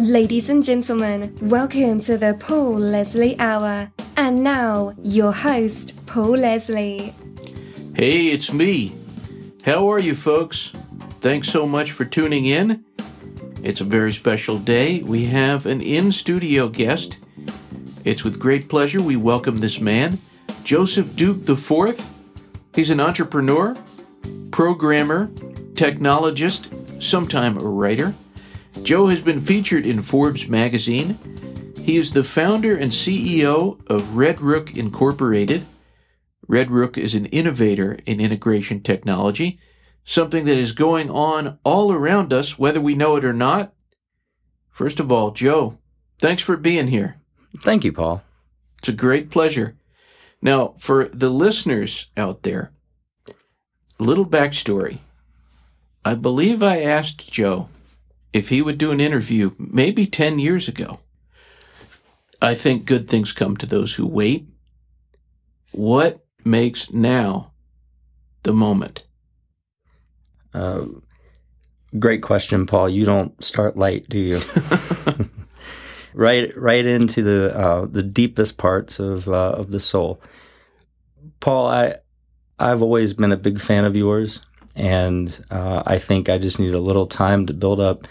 Ladies and gentlemen, welcome to the Paul Leslie Hour. And now, your host, Paul Leslie. Hey, it's me. How are you, folks? Thanks so much for tuning in. It's a very special day. We have an in-studio guest. It's with great pleasure we welcome this man, Joseph Duke IV. He's an entrepreneur, programmer, technologist, sometime a writer. Joe has been featured in Forbes magazine. He is the founder and CEO of Red Rook Incorporated. Red Rook is an innovator in integration technology, something that is going on all around us, whether we know it or not. First of all, Joe, thanks for being here. Thank you, Paul. It's a great pleasure. Now, for the listeners out there, a little backstory. I believe I asked Joe if he would do an interview maybe 10 years ago. I think good things come to those who wait. What makes now the moment? Great question, Paul. You don't start light, do you? Right into the deepest parts of the soul. Paul, I've always been a big fan of yours. And I think I just need a little time to build up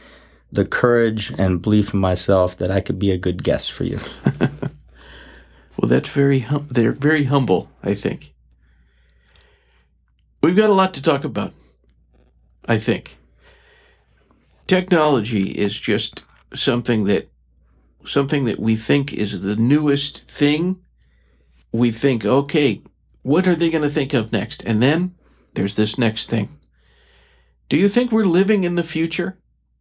the courage and belief in myself that I could be a good guest for you. Well, that's they're very humble, I think. We've got a lot to talk about, I think. Technology is just something that we think is the newest thing. We think, okay, what are they going to think of next? And then there's this next thing. Do you think we're living in the future?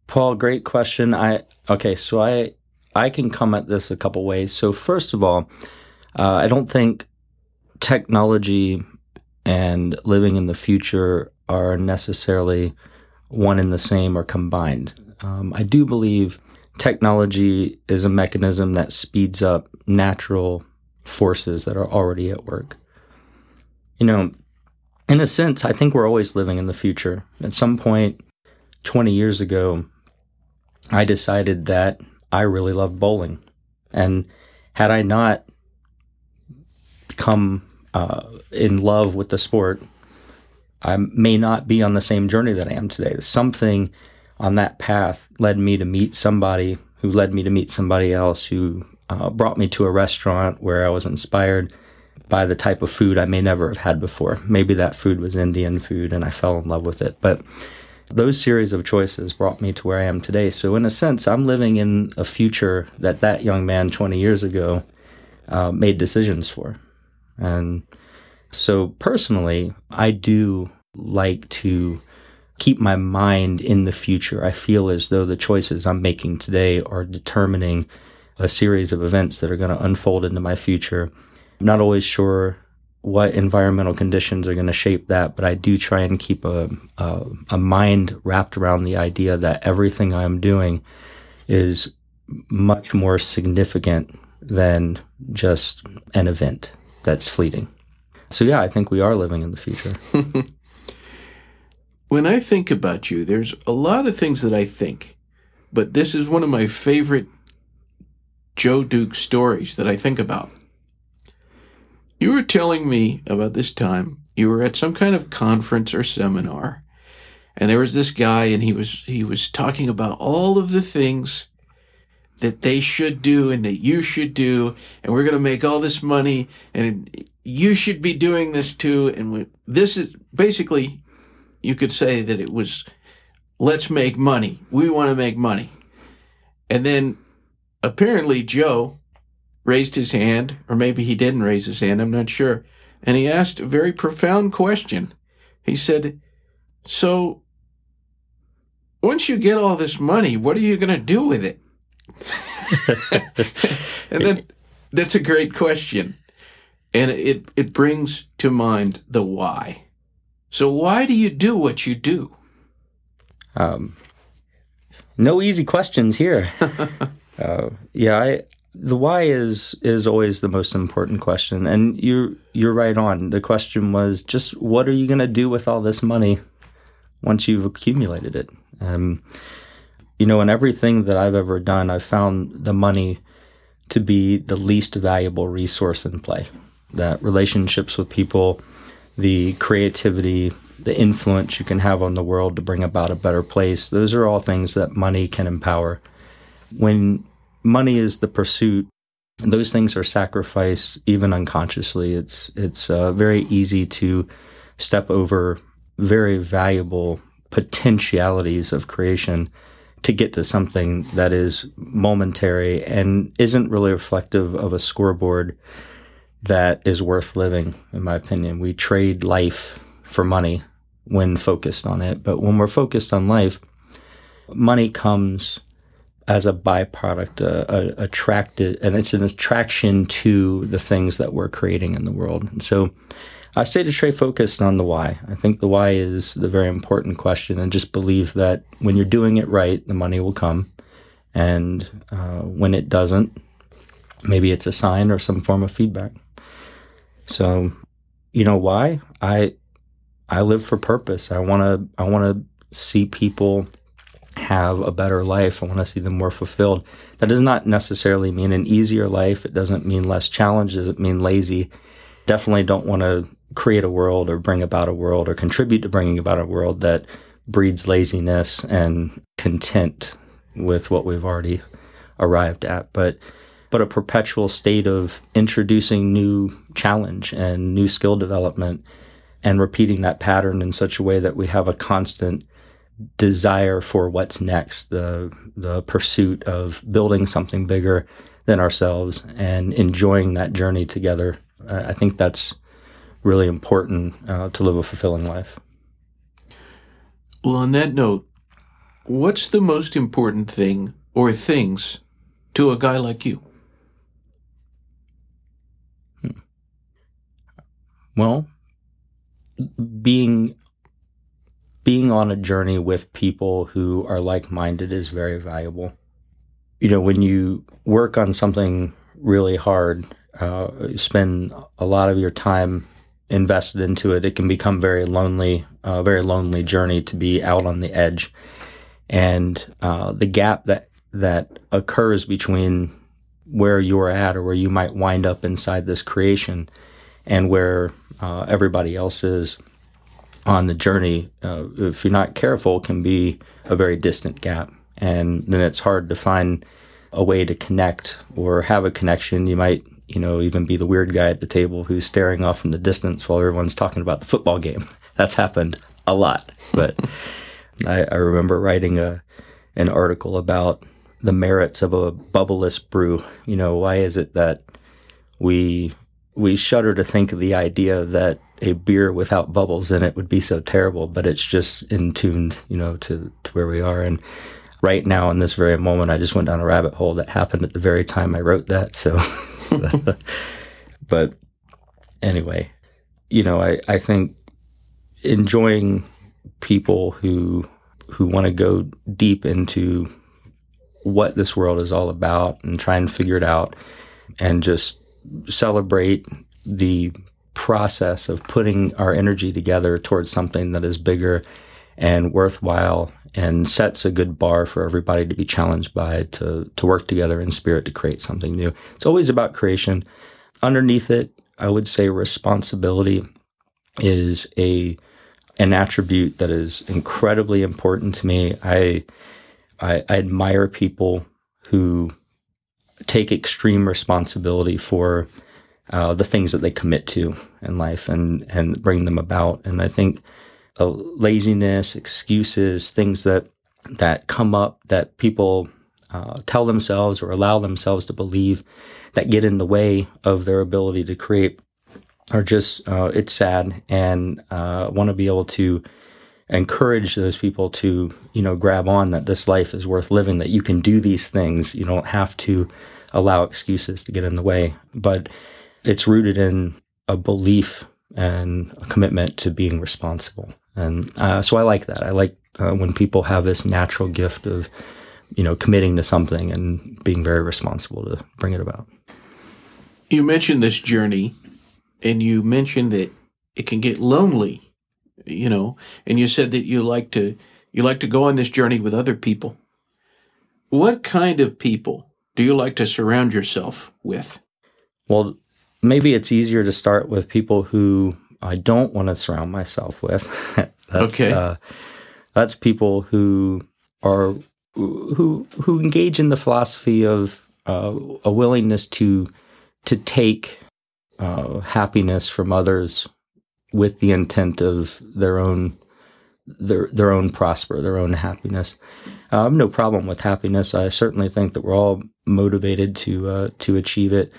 Paul, great question. I can come at this a couple ways. So first of all, I don't think technology and living in the future are necessarily one and the same or combined. I do believe technology is a mechanism that speeds up natural forces that are already at work. You know, in a sense, I think we're always living in the future. At some point 20 years ago, I decided that I really love bowling. And had I not become in love with the sport, I may not be on the same journey that I am today. Something on that path led me to meet somebody who led me to meet somebody else who brought me to a restaurant where I was inspired by the type of food I may never have had before. Maybe that food was Indian food and I fell in love with it. But those series of choices brought me to where I am today. So in a sense, I'm living in a future that young man 20 years ago made decisions for. And so personally, I do like to keep my mind in the future. I feel as though the choices I'm making today are determining a series of events that are going to unfold into my future. I'm not always sure what environmental conditions are going to shape that, but I do try and keep a mind wrapped around the idea that everything I'm doing is much more significant than just an event that's fleeting. So yeah, I think we are living in the future. When I think about you, there's a lot of things that I think, but this is one of my favorite Joe Duke stories that I think about. You were telling me about this time you were at some kind of conference or seminar, and there was this guy, and he was talking about all of the things that they should do and that you should do, and we're going to make all this money, and you should be doing this too. And this is basically, you could say that it was, let's make money. We want to make money. And then apparently Joe raised his hand, or maybe he didn't raise his hand, I'm not sure. And he asked a very profound question. He said, so once you get all this money, what are you going to do with it? And then that's a great question. And it brings to mind the why. So why do you do what you do? No easy questions here. Yeah, I... The why is always the most important question, and you're right on. The question was just, what are you going to do with all this money once you've accumulated it? In everything that I've ever done, I've found the money to be the least valuable resource in play. That relationships with people, the creativity, the influence you can have on the world to bring about a better place, those are all things that money can empower. When money is the pursuit, and those things are sacrificed even unconsciously, it's very easy to step over very valuable potentialities of creation to get to something that is momentary and isn't really reflective of a scoreboard that is worth living, in my opinion. We trade life for money when focused on it. But when we're focused on life, money comes as a byproduct, it's an attraction to the things that we're creating in the world. And so I say to stay focused on the why. I think the why is the very important question, and just believe that when you're doing it right, the money will come. And when it doesn't, maybe it's a sign or some form of feedback. So, why? I live for purpose. I want to see people have a better life. I want to see them more fulfilled. That does not necessarily mean an easier life. It doesn't mean less challenge. It doesn't mean lazy. Definitely don't want to create a world or bring about a world or contribute to bringing about a world that breeds laziness and content with what we've already arrived at. But a perpetual state of introducing new challenge and new skill development, and repeating that pattern in such a way that we have a constant desire for what's next, the pursuit of building something bigger than ourselves and enjoying that journey together. I think that's really important to live a fulfilling life. Well, on that note, what's the most important thing or things to a guy like you? Well, being on a journey with people who are like-minded is very valuable. When you work on something really hard, spend a lot of your time invested into it, it can become very lonely journey to be out on the edge. And the gap that occurs between where you're at or where you might wind up inside this creation and where everybody else is on the journey, if you're not careful, can be a very distant gap. And then it's hard to find a way to connect or have a connection. You might, even be the weird guy at the table who's staring off in the distance while everyone's talking about the football game. That's happened a lot. But I remember writing an article about the merits of a bubbleless brew. Why is it that we shudder to think of the idea that a beer without bubbles in it would be so terrible, but it's just in tuned, to where we are. And right now, in this very moment, I just went down a rabbit hole that happened at the very time I wrote that. So, but anyway, I think enjoying people who want to go deep into what this world is all about and try and figure it out, and just celebrate the process of putting our energy together towards something that is bigger and worthwhile and sets a good bar for everybody to be challenged by, to work together in spirit to create something new. It's always about creation. Underneath it, I would say responsibility is an attribute that is incredibly important to me. I admire people who take extreme responsibility for the things that they commit to in life and bring them about. And I think laziness, excuses, things that come up that people tell themselves or allow themselves to believe that get in the way of their ability to create are just, it's sad. And I want to be able to encourage those people to, grab on that this life is worth living, that you can do these things. You don't have to allow excuses to get in the way. But it's rooted in a belief and a commitment to being responsible. And so I like that. I like when people have this natural gift of you know, committing to something and being very responsible to bring it about. You mentioned this journey, and you mentioned that it can get lonely, you know, and you said that you like to go on this journey with other people. What kind of people do you like to surround yourself with? Well, maybe it's easier to start with people who I don't want to surround myself with. That's people who engage in the philosophy of a willingness to take happiness from others with the intent of their own happiness. I have no problem with happiness. I certainly think that we're all motivated to achieve it.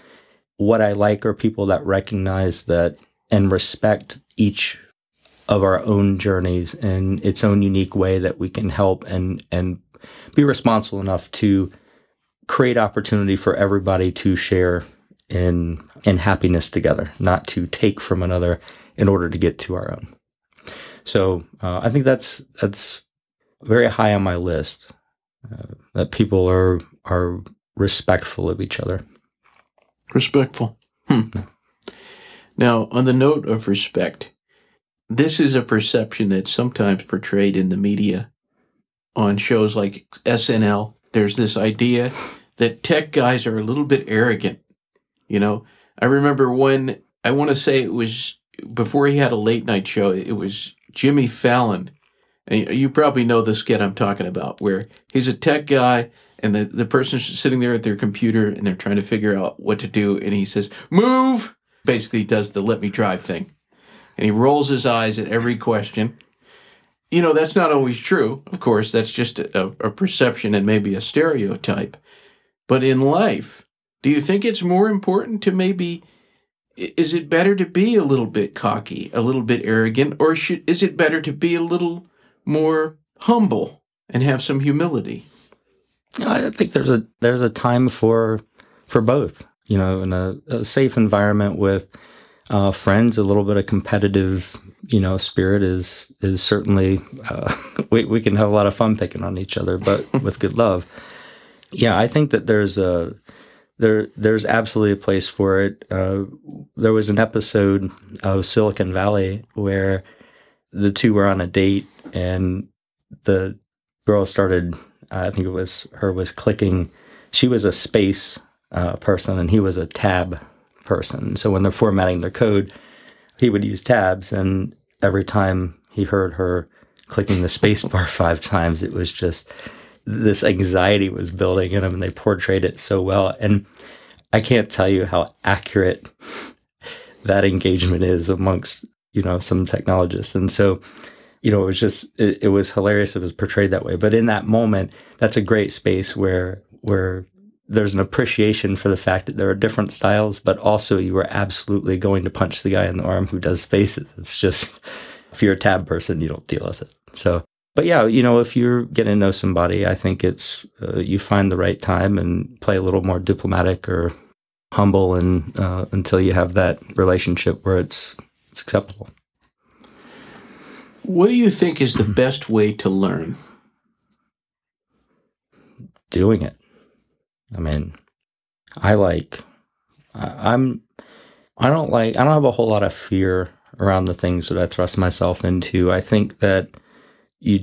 What I like are people that recognize that and respect each of our own journeys in its own unique way, that we can help and be responsible enough to create opportunity for everybody to share in happiness together, not to take from another in order to get to our own. So I think that's very high on my list, that people are respectful of each other. Respectful. Yeah. Now, on the note of respect, this is a perception that's sometimes portrayed in the media on shows like SNL. There's this idea that tech guys are a little bit arrogant. You know, I remember when, I want to say it was before he had a late night show, it was Jimmy Fallon. And you probably know the skit I'm talking about, where he's a tech guy and the person's sitting there at their computer and they're trying to figure out what to do. And he says, move, basically does the let me drive thing. And he rolls his eyes at every question. You know, that's not always true, of course. That's just a perception and maybe a stereotype. But in life, do you think it's more important to maybe, is it better to be a little bit cocky, a little bit arrogant, or is it better to be a little more humble and have some humility? I think there's a time for both, you know, in a safe environment with friends, a little bit of competitive, you know, spirit is certainly, we can have a lot of fun picking on each other, but with good love. Yeah, I think that there's absolutely a place for it. There was an episode of Silicon Valley where the two were on a date and the girl started, I think it was her, was clicking. She was a space person and he was a tab person. So when they're formatting their code, he would use tabs, and every time he heard her clicking the space bar 5 times, it was just this anxiety was building in him, and they portrayed it so well. And I can't tell you how accurate that engagement is amongst, you know, some technologists. And so, you know, it was just, it was hilarious. It was portrayed that way. But in that moment, that's a great space where there's an appreciation for the fact that there are different styles, but also you are absolutely going to punch the guy in the arm who does faces. It's just, if you're a tab person, you don't deal with it. So, but yeah, you know, if you're getting to know somebody, I think it's, you find the right time and play a little more diplomatic or humble, and until you have that relationship where it's acceptable. What do you think is the best way to learn? Doing it. I mean, I don't have a whole lot of fear around the things that I thrust myself into. I think that you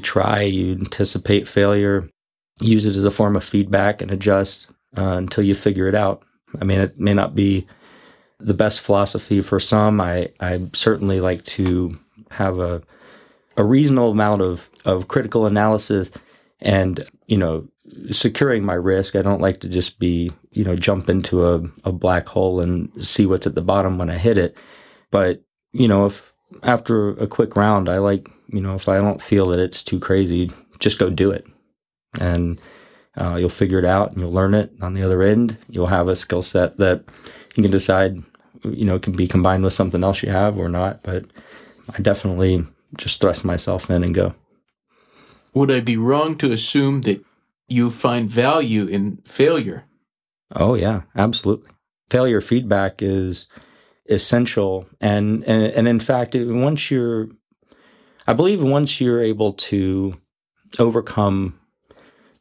try, you anticipate failure, use it as a form of feedback and adjust until you figure it out. I mean, it may not be the best philosophy for some. I certainly like to have a reasonable amount of critical analysis and, you know, securing my risk. I don't like to just be, you know, jump into a black hole and see what's at the bottom when I hit it. But, you know, if after a quick round, I like, you know, if I don't feel that it's too crazy, just go do it. And you'll figure it out and you'll learn it. On the other end, you'll have a skill set that you can decide, you know, can be combined with something else you have or not. But I definitely just thrust myself in and go. Would I be wrong to assume that you find value in failure? Oh, yeah, absolutely. Failure feedback is essential. And in fact, I believe once you're able to overcome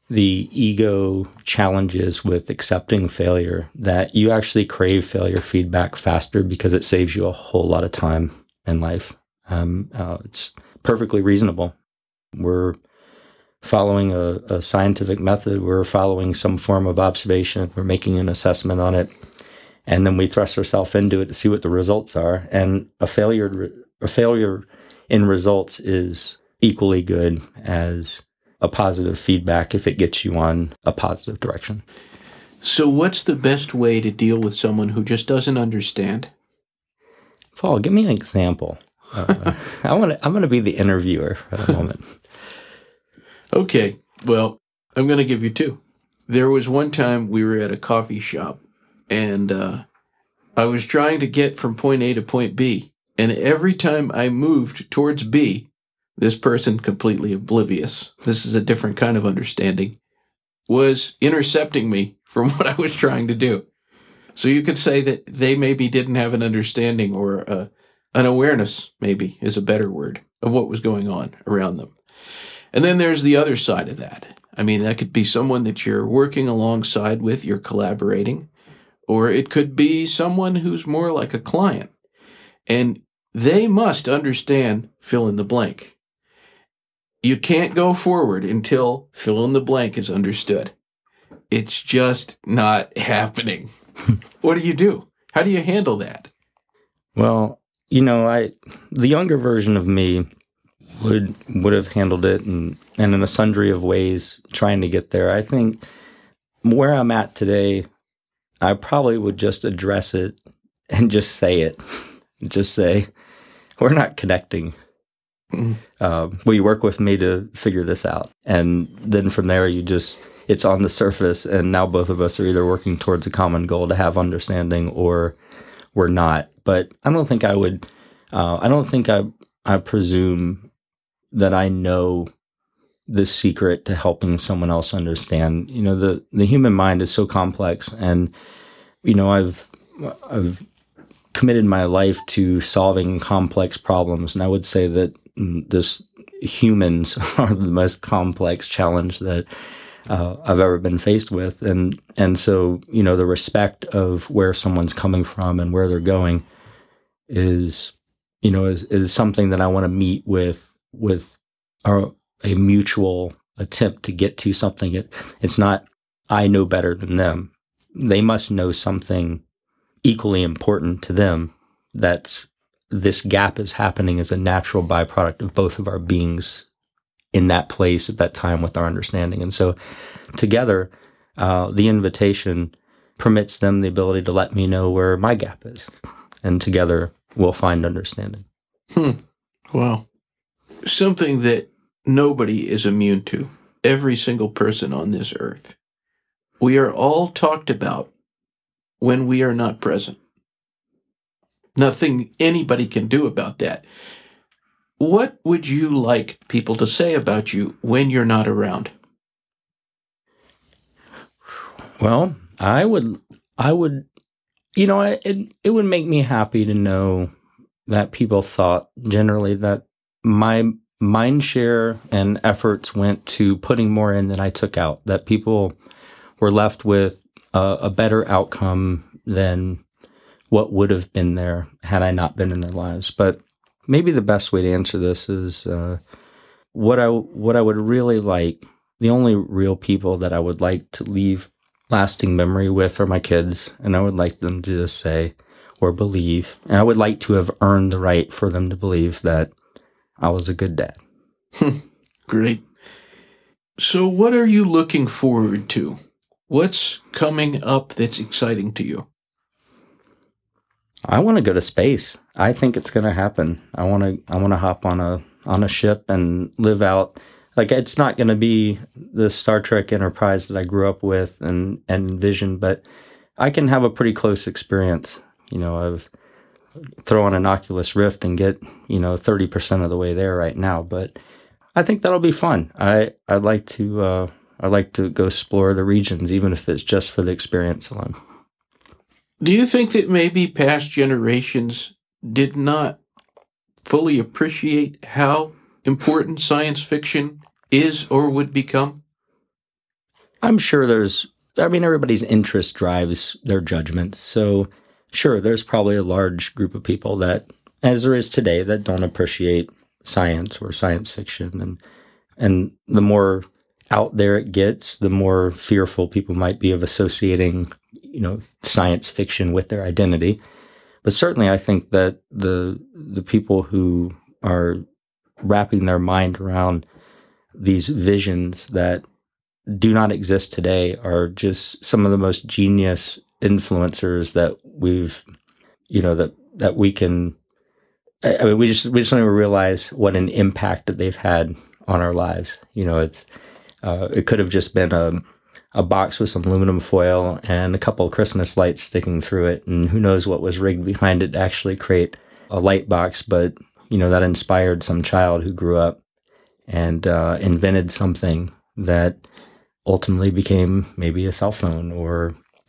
the ego challenges with accepting failure, that you actually crave failure feedback faster because it saves you a whole lot of time in life. It's perfectly reasonable. We're following a scientific method. We're following some form of observation. We're making an assessment on it. And then we thrust ourselves into it to see what the results are. And a failure in results is equally good as a positive feedback if it gets you on a positive direction. So what's the best way to deal with someone who just doesn't understand? Paul, give me an example. I'm going to be the interviewer for the moment. Okay. Well, I'm going to give you two. There was one time we were at a coffee shop, and I was trying to get from point A to point B. And every time I moved towards B, this person, completely oblivious, this is a different kind of understanding, was intercepting me from what I was trying to do. So you could say that they maybe didn't have an understanding, or an awareness, maybe, is a better word, of what was going on around them. And then there's the other side of that. I mean, that could be someone that you're working alongside with, you're collaborating, or it could be someone who's more like a client. And they must understand fill in the blank. You can't go forward until fill in the blank is understood. It's just not happening. What do you do? How do you handle that? Well, the younger version of me would have handled it and in a sundry of ways trying to get there. I think where I'm at today, I probably would just address it and just say it. Just say, we're not connecting. Will you work with me to figure this out? And then from there, it's on the surface, and now both of us are either working towards a common goal to have understanding, or we're not. But I don't think I presume that I know the secret to helping someone else understand. The human mind is so complex, and I've committed my life to solving complex problems, and I would say that humans are the most complex challenge that I've ever been faced with. And so, the respect of where someone's coming from and where they're going is something that I want to meet with a mutual attempt to get to something. It's not, I know better than them. They must know something equally important to them, that this gap is happening as a natural byproduct of both of our beings in that place at that time with our understanding. And so together, the invitation permits them the ability to let me know where my gap is. And together, we'll find understanding. Wow. Something that nobody is immune to, every single person on this earth. We are all talked about when we are not present. Nothing anybody can do about that. What would you like people to say about you when you're not around? Well, it would make me happy to know that people thought generally that my mind share and efforts went to putting more in than I took out, that people were left with a better outcome than what would have been there had I not been in their lives. But maybe the best way to answer this is what I would really like, the only real people that I would like to leave lasting memory with are my kids, and I would like them to just say or believe, and I would like to have earned the right for them to believe that I was a good dad. Great. So what are you looking forward to? What's coming up that's exciting to you? I want to go to space. I think it's going to happen. I want to hop on a ship and live out. Like, it's not going to be the Star Trek Enterprise that I grew up with and envisioned, but I can have a pretty close experience. I've thrown an Oculus Rift and get 30% of the way there right now, but I think that'll be fun. I'd like to go explore the regions, even if it's just for the experience alone. Do you think that maybe past generations did not fully appreciate how important science fiction is or would become? I'm sure there's, I mean, everybody's interest drives their judgment. So sure, there's probably a large group of people that, as there is today, that don't appreciate science or science fiction. And the more out there it gets, the more fearful people might be of associating, you know, science fiction with their identity. But certainly I think that the people who are wrapping their mind around these visions that do not exist today are just some of the most genius influencers that we've, you know, that we can, I mean, we just don't even realize what an impact that they've had on our lives. You know, it's, it could have just been a box with some aluminum foil and a couple of Christmas lights sticking through it. And who knows what was rigged behind it to actually create a light box. But, you know, that inspired some child who grew up and invented something that ultimately became maybe a cell phone or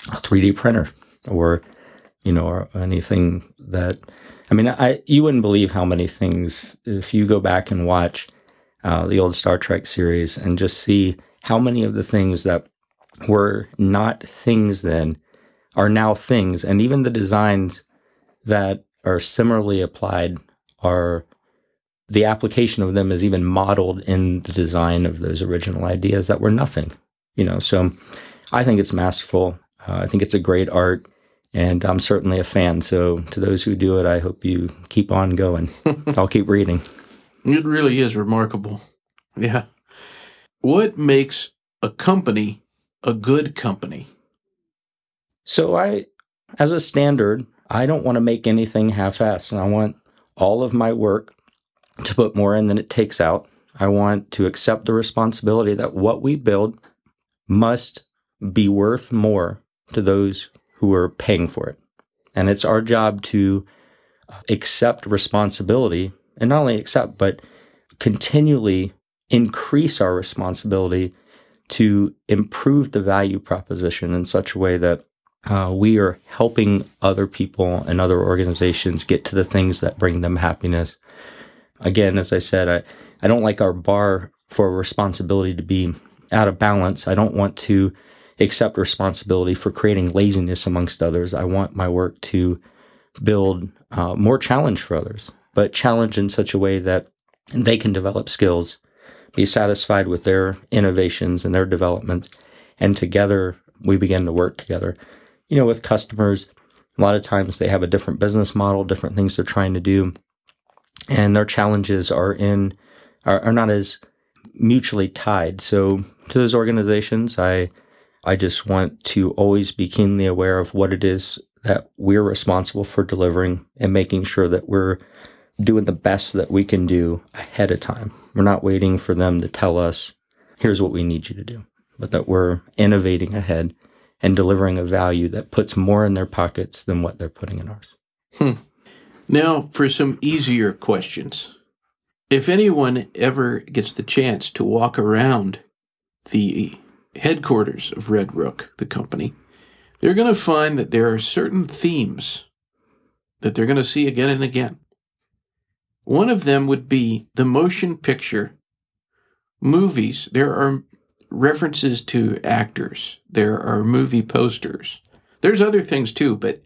a 3D printer or, you know, or anything that, I mean, you wouldn't believe how many things, if you go back and watch the old Star Trek series and just see how many of the things that were not things then are now things. And even the designs that are similarly applied are, the application of them is even modeled in the design of those original ideas that were nothing, you know. So I think it's masterful. I think it's a great art, and I'm certainly a fan. So to those who do it, I hope you keep on going. I'll keep reading. It really is remarkable. Yeah. What makes a company a good company? So I, as a standard, I don't want to make anything half-assed, and I want all of my work to put more in than it takes out. I want to accept the responsibility that what we build must be worth more to those who are paying for it. And it's our job to accept responsibility, and not only accept, but continually increase our responsibility to improve the value proposition in such a way that we are helping other people and other organizations get to the things that bring them happiness. Again, as I said, I don't like our bar for responsibility to be out of balance. I don't want to accept responsibility for creating laziness amongst others. I want my work to build more challenge for others, but challenge in such a way that they can develop skills, be satisfied with their innovations and their developments, and together we begin to work together. You know, with customers, a lot of times they have a different business model, different things they're trying to do, and their challenges are not as mutually tied. So to those organizations, I just want to always be keenly aware of what it is that we're responsible for delivering and making sure that we're doing the best that we can do ahead of time. We're not waiting for them to tell us, here's what we need you to do, but that we're innovating ahead and delivering a value that puts more in their pockets than what they're putting in ours. Now for some easier questions. If anyone ever gets the chance to walk around the headquarters of Red Rook, the company, they're going to find that there are certain themes that they're going to see again and again. One of them would be the motion picture movies. There are references to actors. There are movie posters. There's other things too, but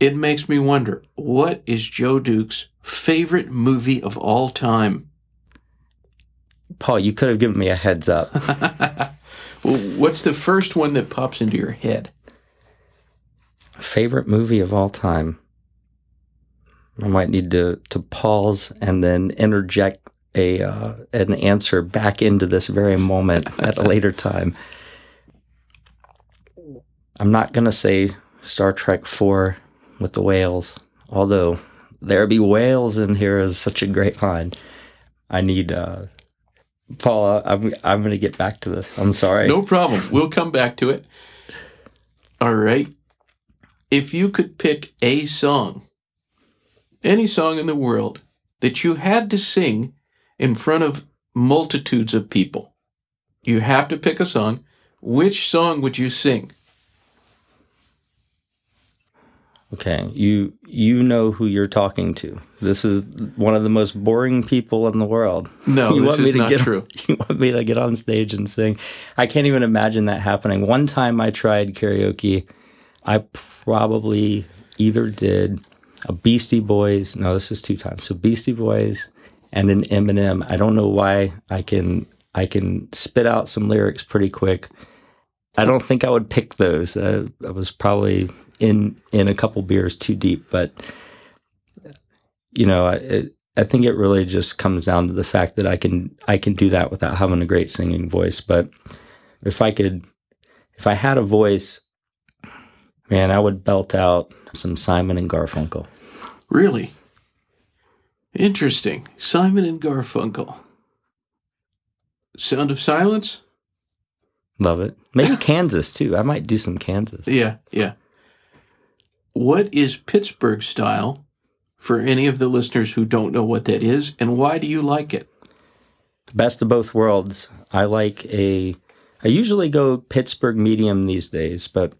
it makes me wonder, what is Joe Duke's favorite movie of all time? Paul, you could have given me a heads up. Well, what's the first one that pops into your head? Favorite movie of all time? I might need to pause and then interject an answer back into this very moment at a later time. I'm not going to say Star Trek IV with the whales, although there be whales in here is such a great line. I need, Paula, I'm going to get back to this. I'm sorry. No problem. We'll come back to it. All right. If you could pick a song, any song in the world that you had to sing in front of multitudes of people, you have to pick a song. Which song would you sing? Okay, you know who you're talking to. This is one of the most boring people in the world. No, this is not true. You want me to get on stage and sing? I can't even imagine that happening. One time I tried karaoke. I probably either did a Beastie Boys. No, this is two times. So Beastie Boys and an Eminem. I don't know why I can spit out some lyrics pretty quick. I don't think I would pick those. I was probably in a couple beers too deep, but you know, I think it really just comes down to the fact that I can do that without having a great singing voice. But if I had a voice, man, I would belt out some Simon and Garfunkel. Really? Interesting. Simon and Garfunkel. Sound of Silence? Love it. Maybe Kansas, too. I might do some Kansas. Yeah. What is Pittsburgh style for any of the listeners who don't know what that is, and why do you like it? The best of both worlds. I usually go Pittsburgh medium these days, but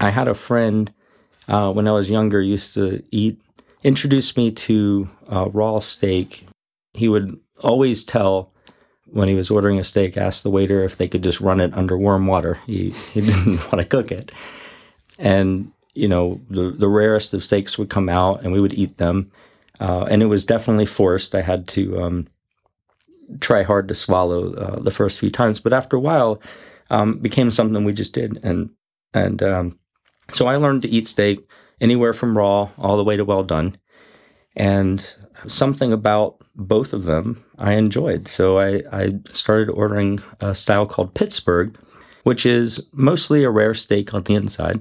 I had a friend when I was younger introduced me to raw steak. He would always tell, when he was ordering a steak, asked the waiter if they could just run it under warm water. He didn't want to cook it. And, you know, the rarest of steaks would come out and we would eat them. And it was definitely forced. I had to try hard to swallow the first few times. But after a while, it became something we just did. And so I learned to eat steak anywhere from raw all the way to well done. And something about both of them I enjoyed. So I started ordering a style called Pittsburgh, which is mostly a rare steak on the inside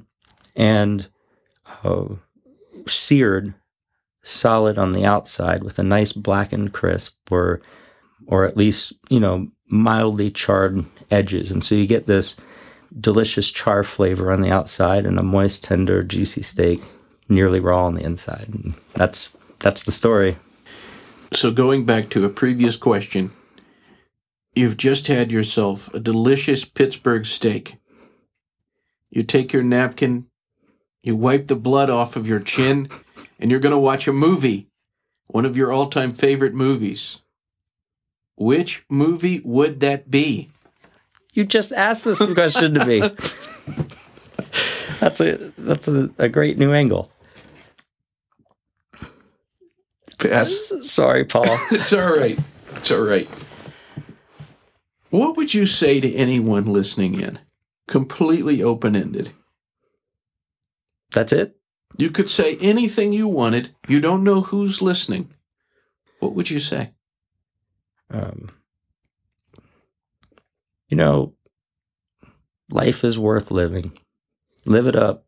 and seared solid on the outside with a nice blackened crisp or at least, you know, mildly charred edges. And so you get this delicious char flavor on the outside and a moist, tender, juicy steak nearly raw on the inside. And that's the story. So going back to a previous question, you've just had yourself a delicious Pittsburgh steak. You take your napkin, you wipe the blood off of your chin, and you're going to watch a movie, one of your all-time favorite movies. Which movie would that be? You just asked this question to me. That's a great new angle. Pass. Sorry, Paul. It's all right. What would you say to anyone listening in? Completely open-ended. That's it? You could say anything you wanted. You don't know who's listening. What would you say? You know, life is worth living. Live it up.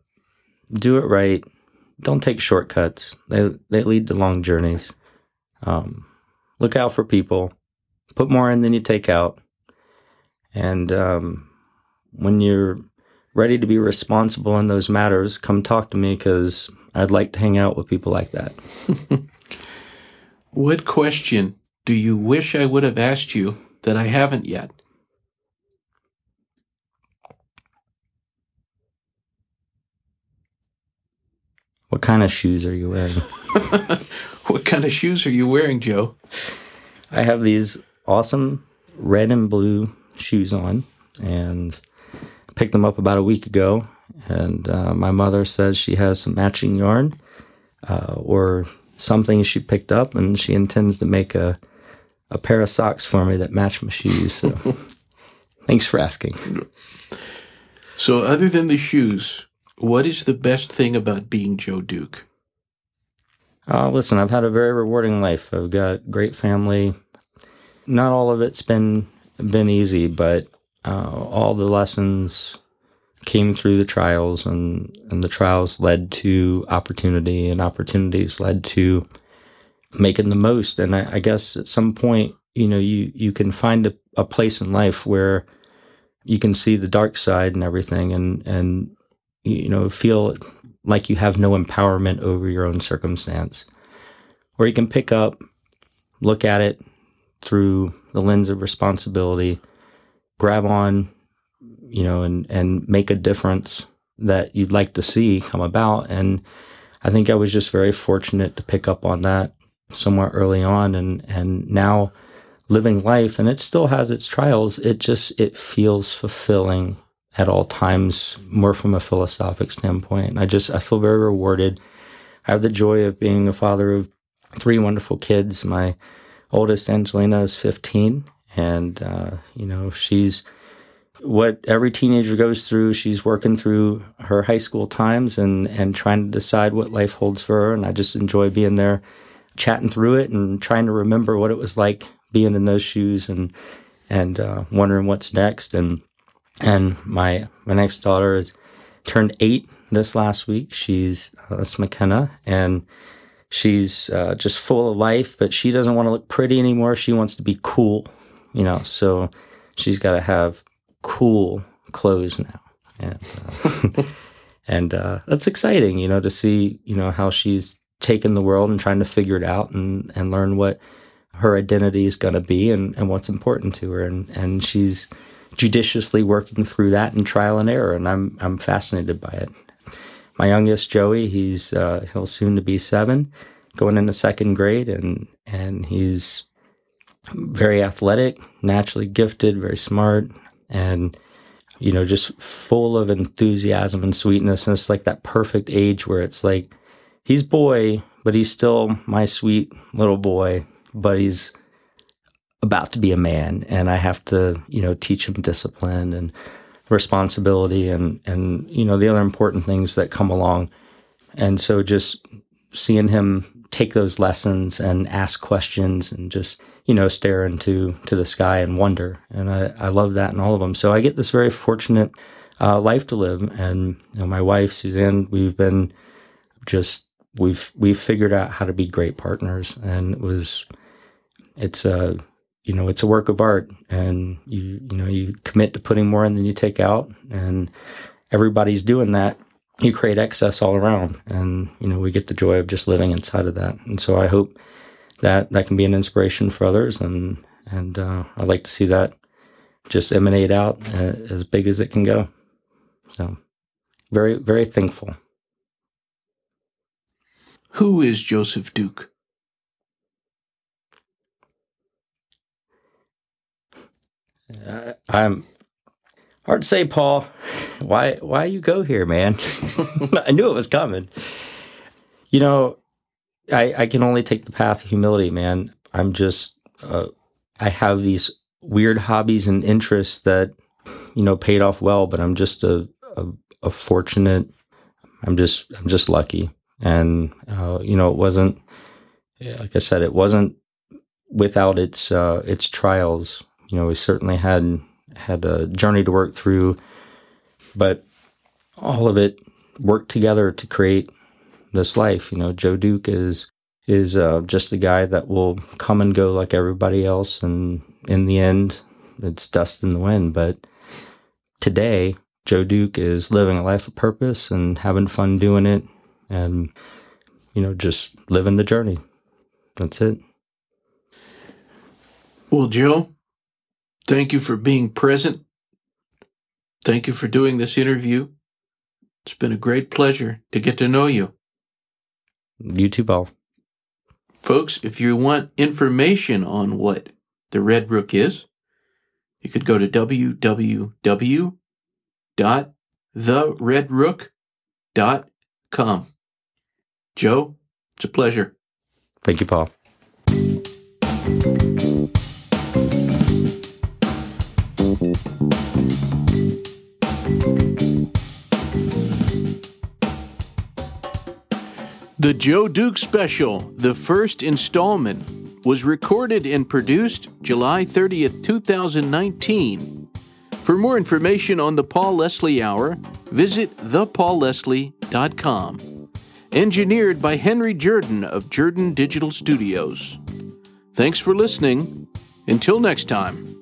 Do it right. Don't take shortcuts. They lead to long journeys. Look out for people. Put more in than you take out. And when you're ready to be responsible in those matters, come talk to me because I'd like to hang out with people like that. What question do you wish I would have asked you that I haven't yet? What kind of shoes are you wearing? What kind of shoes are you wearing, Joe? I have these awesome red and blue shoes on, and I picked them up about a week ago. And my mother says she has some matching yarn or something she picked up, and she intends to make a pair of socks for me that match my shoes. So thanks for asking. So other than the shoes, what is the best thing about being Joe Duke? Listen, I've had a very rewarding life. I've got great family. Not all of it's been easy, but all the lessons came through the trials, and the trials led to opportunity, and opportunities led to making the most. And I guess at some point, you know, you can find a place in life where you can see the dark side and everything, and you know, feel like you have no empowerment over your own circumstance. Or you can pick up, look at it through the lens of responsibility, grab on, you know, and make a difference that you'd like to see come about. And I think I was just very fortunate to pick up on that somewhat early on, and now living life, and it still has its trials, it feels fulfilling at all times, more from a philosophic standpoint. I feel very rewarded. I have the joy of being a father of three wonderful kids. My oldest, Angelina, is 15, and, she's what every teenager goes through. She's working through her high school times and trying to decide what life holds for her, and I just enjoy being there, chatting through it and trying to remember what it was like being in those shoes and wondering what's next. And my next daughter has turned 8 this last week. It's McKenna, and she's just full of life, but she doesn't want to look pretty anymore. She wants to be cool, so she's got to have cool clothes now. And that's exciting, to see, how she's taken the world and trying to figure it out and learn what her identity is going to be and what's important to her. And she's judiciously working through that in trial and error, and I'm fascinated by it. My youngest, Joey, he'll soon to be 7, going into 2nd grade, and he's very athletic, naturally gifted, very smart, and just full of enthusiasm and sweetness. And it's like that perfect age where it's like he's boy, but he's still my sweet little boy, but he's about to be a man, and I have to, teach him discipline and responsibility and the other important things that come along. And so just seeing him take those lessons and ask questions and just, stare into the sky and wonder. And I love that in all of them. So I get this very fortunate life to live. And my wife, Suzanne, we've figured out how to be great partners. And it's a work of art, and you commit to putting more in than you take out, and everybody's doing that. You create excess all around, and we get the joy of just living inside of that. And so I hope that can be an inspiration for others, and I'd like to see that just emanate out as big as it can go. So very, very thankful. Who is Joseph Duke? I'm hard to say, Paul. Why you go here, man? I knew it was coming. I can only take the path of humility, man. I'm just I have these weird hobbies and interests that paid off well, but I'm just a fortunate. I'm just lucky, and it wasn't, like I said, it wasn't without its trials. We certainly had a journey to work through, but all of it worked together to create this life. Joe Duke is just a guy that will come and go like everybody else, and in the end, it's dust in the wind. But today, Joe Duke is living a life of purpose and having fun doing it, and just living the journey. That's it. Well, Joe, thank you for being present. Thank you for doing this interview. It's been a great pleasure to get to know you. You too, Paul. Folks, if you want information on what the Red Rook is, you could go to www.theredrook.com. Joe, it's a pleasure. Thank you, Paul. The Joe Duke Special, the first installment, was recorded and produced July 30th, 2019. For more information on the Paul Leslie Hour, visit thepaulleslie.com. Engineered by Henry Jordan of Jordan Digital Studios. Thanks for listening. Until next time.